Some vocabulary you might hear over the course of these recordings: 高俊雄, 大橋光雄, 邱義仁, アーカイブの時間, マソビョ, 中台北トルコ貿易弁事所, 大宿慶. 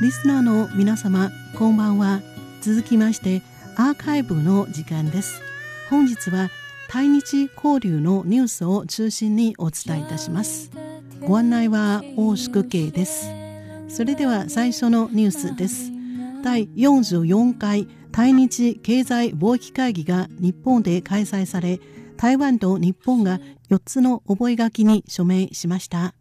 リスナーの皆様、こんばんは。続きましてアーカイブの時間です。本日は対日交流のニュースを中心にお伝えいたします。ご案内は大宿慶です。それでは最初のニュースです。第44回対日経済貿易会議が日本で開催され、台湾と日本が4つの覚書に署名しました。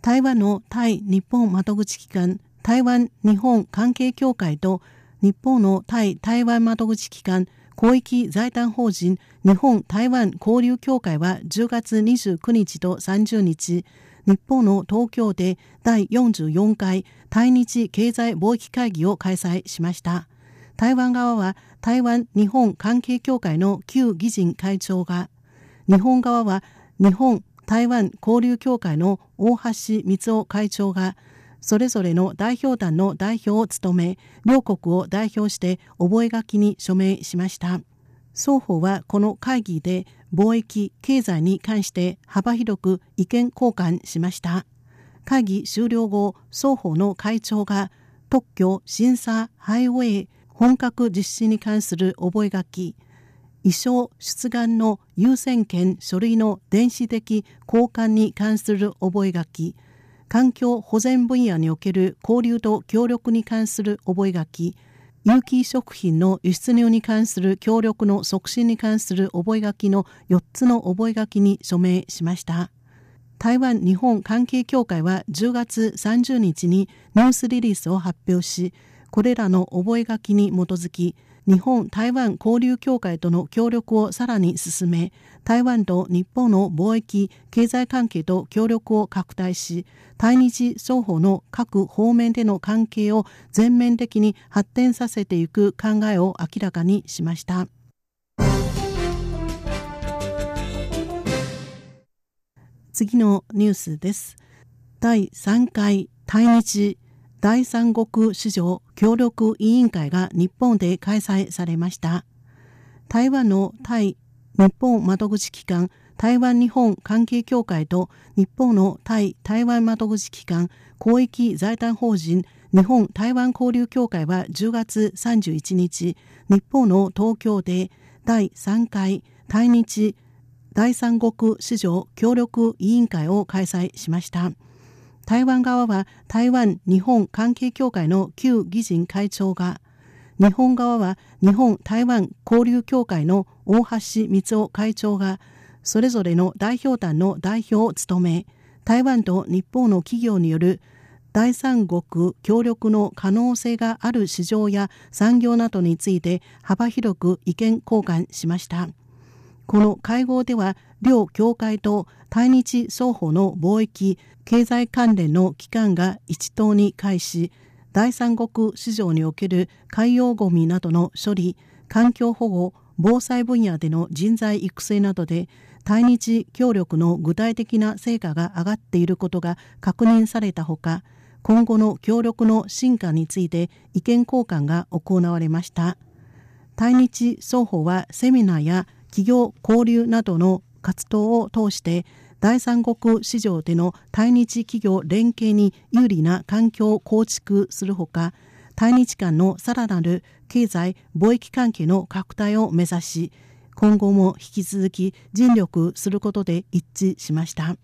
台湾の対日本窓口機関台湾日本関係協会と日本の対台湾窓口機関広域財団法人日本台湾交流協会は10月29日と30日、日本の東京で第44回対日経済貿易会議を開催しました。台湾側は台湾日本関係協会の邱義仁会長が、日本側は日本台湾交流協会の大橋光雄会長が、それぞれの代表団の代表を務め、両国を代表して覚書に署名しました。双方はこの会議で貿易・経済に関して幅広く意見交換しました。会議終了後、双方の会長が特許審査ハイウェイ本格実施に関する覚書、意匠出願の優先権書類の電子的交換に関する覚書、環境保全分野における交流と協力に関する覚書、有機食品の輸出入に関する協力の促進に関する覚書の4つの覚書に署名しました。台湾日本関係協会は10月30日にニュースリリースを発表し、これらの覚書に基づき、日本台湾交流協会との協力をさらに進め、台湾と日本の貿易・経済関係と協力を拡大し、対日双方の各方面での関係を全面的に発展させていく考えを明らかにしました。次のニュースです。第3回対日第三国市場協力委員会が日本で開催されました。台湾の対日本窓口機関台湾日本関係協会と日本の対台湾窓口機関広域財団法人日本台湾交流協会は10月31日、日本の東京で第3回対日第三国市場協力委員会を開催しました。台湾側は台湾日本関係協会の邱義仁会長が、日本側は日本台湾交流協会の大橋光雄会長が、それぞれの代表団の代表を務め、台湾と日本の企業による第三国協力の可能性がある市場や産業などについて幅広く意見交換しました。この会合では、両協会と対日双方の貿易・経済関連の機関が一堂に会し、第三国市場における海洋ごみなどの処理、環境保護、防災分野での人材育成などで、対日協力の具体的な成果が上がっていることが確認されたほか、今後の協力の進化について意見交換が行われました。対日双方はセミナーや企業交流などの活動を通して、第三国市場での対日企業連携に有利な環境を構築するほか、対日間のさらなる経済・貿易関係の拡大を目指し、今後も引き続き尽力することで一致しました。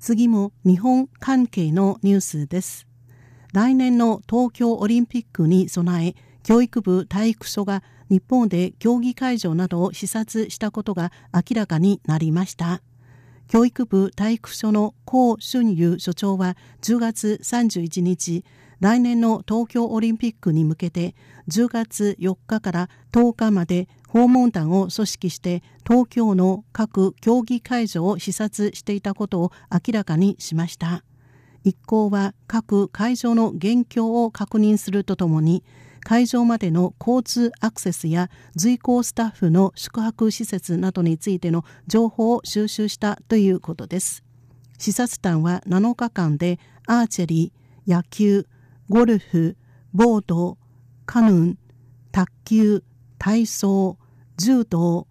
次も日本関係のニュースです。来年の東京オリンピックに備え、教育部体育所が日本で競技会場などを視察したことが明らかになりました。教育部体育所の高俊雄所長は10月31日、来年の東京オリンピックに向けて10月4日から10日まで訪問団を組織して東京の各競技会場を視察していたことを明らかにしました。一行は各会場の現況を確認するとともに、会場までの交通アクセスや随行スタッフの宿泊施設などについての情報を収集したということです。視察団は7日間でアーチェリー、野球、ゴルフ、ボート、カヌー、卓球、体操、柔道、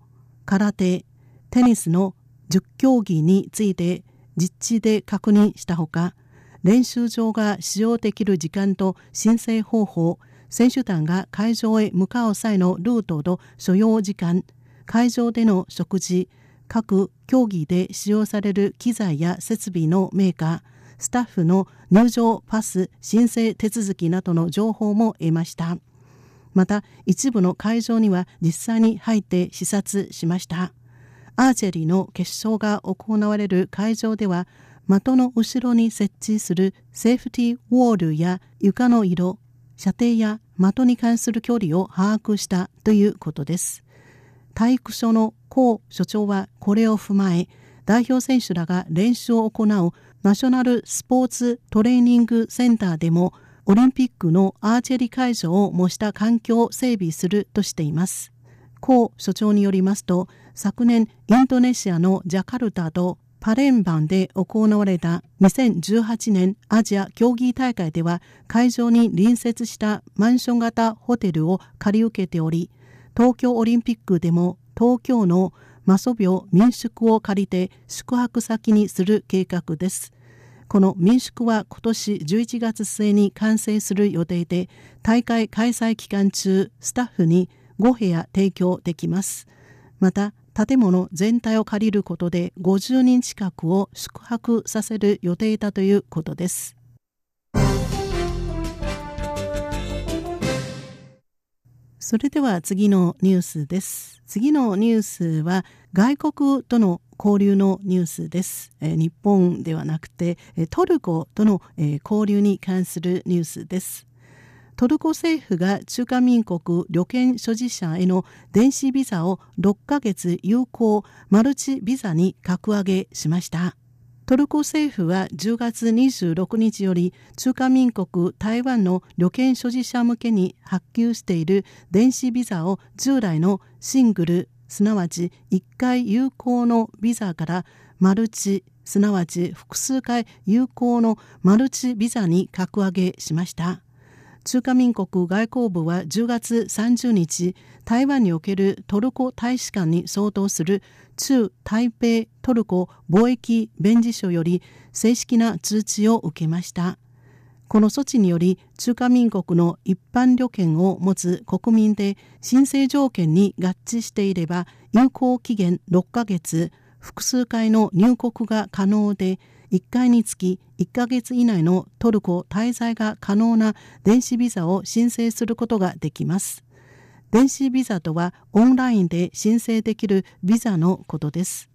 空手、テニスの10競技について実地で確認したほか、練習場が使用できる時間と申請方法、選手団が会場へ向かう際のルートと所要時間、会場での食事、各競技で使用される機材や設備のメーカー、スタッフの入場パス申請手続きなどの情報も得ました。また、一部の会場には実際に入って視察しました。アーチェリーの決勝が行われる会場では、的の後ろに設置するセーフティーウォールや床の色、射程や的に関する距離を把握したということです。体育所の高所長はこれを踏まえ、代表選手らが練習を行うナショナルスポーツトレーニングセンターでもオリンピックのアーチェリー会場を模した環境を整備するとしています。高所長によりますと、昨年インドネシアのジャカルタとパレンバンで行われた2018年アジア競技大会では、会場に隣接したマンション型ホテルを借り受けており、東京オリンピックでも東京のマソビョ民宿を借りて宿泊先にする計画です。この民宿は今年11月末に完成する予定で、大会開催期間中、スタッフに5部屋提供できます。また、建物全体を借りることで50人近くを宿泊させる予定だということです。それでは次のニュースです。次のニュースは外国との交流のニュースです。日本ではなくてトルコとの交流に関するニュースです。トルコ政府が中華民国旅券所持者への電子ビザを6ヶ月有効マルチビザに格上げしました。トルコ政府は10月26日より中華民国台湾の旅券所持者向けに発給している電子ビザを従来のシングル、すなわち1回有効のビザからマルチ、すなわち複数回有効のマルチビザに格上げしました。中華民国外交部は10月30日、台湾におけるトルコ大使館に相当する中台北トルコ貿易弁事所より正式な通知を受けました。この措置により、中華民国の一般旅券を持つ国民で申請条件に合致していれば、有効期限6ヶ月、複数回の入国が可能で、1回につき1ヶ月以内のトルコ滞在が可能な電子ビザを申請することができます。電子ビザとはオンラインで申請できるビザのことです。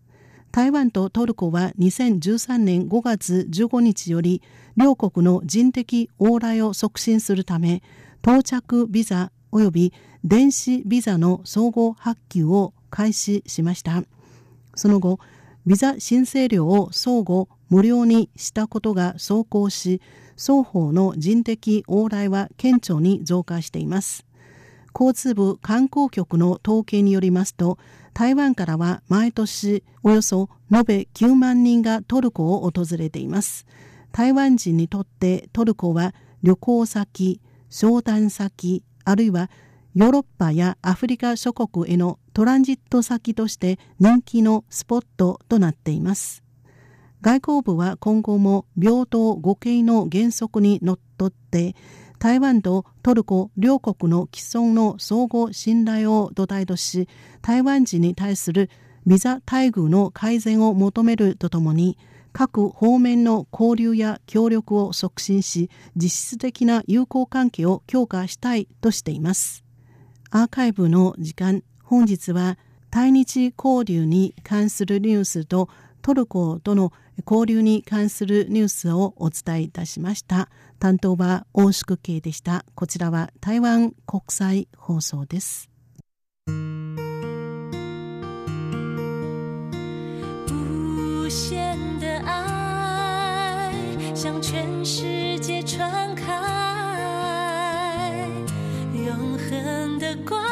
台湾とトルコは2013年5月15日より両国の人的往来を促進するため、到着ビザおよび電子ビザの相互発給を開始しました。その後、ビザ申請料を相互無料にしたことが奏功し、双方の人的往来は顕著に増加しています。交通部観光局の統計によりますと、台湾からは毎年およそ延べ9万人がトルコを訪れています。台湾人にとってトルコは旅行先、商談先、あるいはヨーロッパやアフリカ諸国へのトランジット先として人気のスポットとなっています。外交部は今後も平等互恵の原則にのっとって、台湾とトルコ両国の既存の相互信頼を土台とし、台湾人に対するビザ待遇の改善を求めるとともに、各方面の交流や協力を促進し、実質的な友好関係を強化したいとしています。アーカイブの時間、本日は対日交流に関するニュースと、トルコとの交流に関するニュースをお伝えいたしました。担当は大宿慶でした。こちらは台湾国際放送です。無限的愛向全世界传开永恒的光。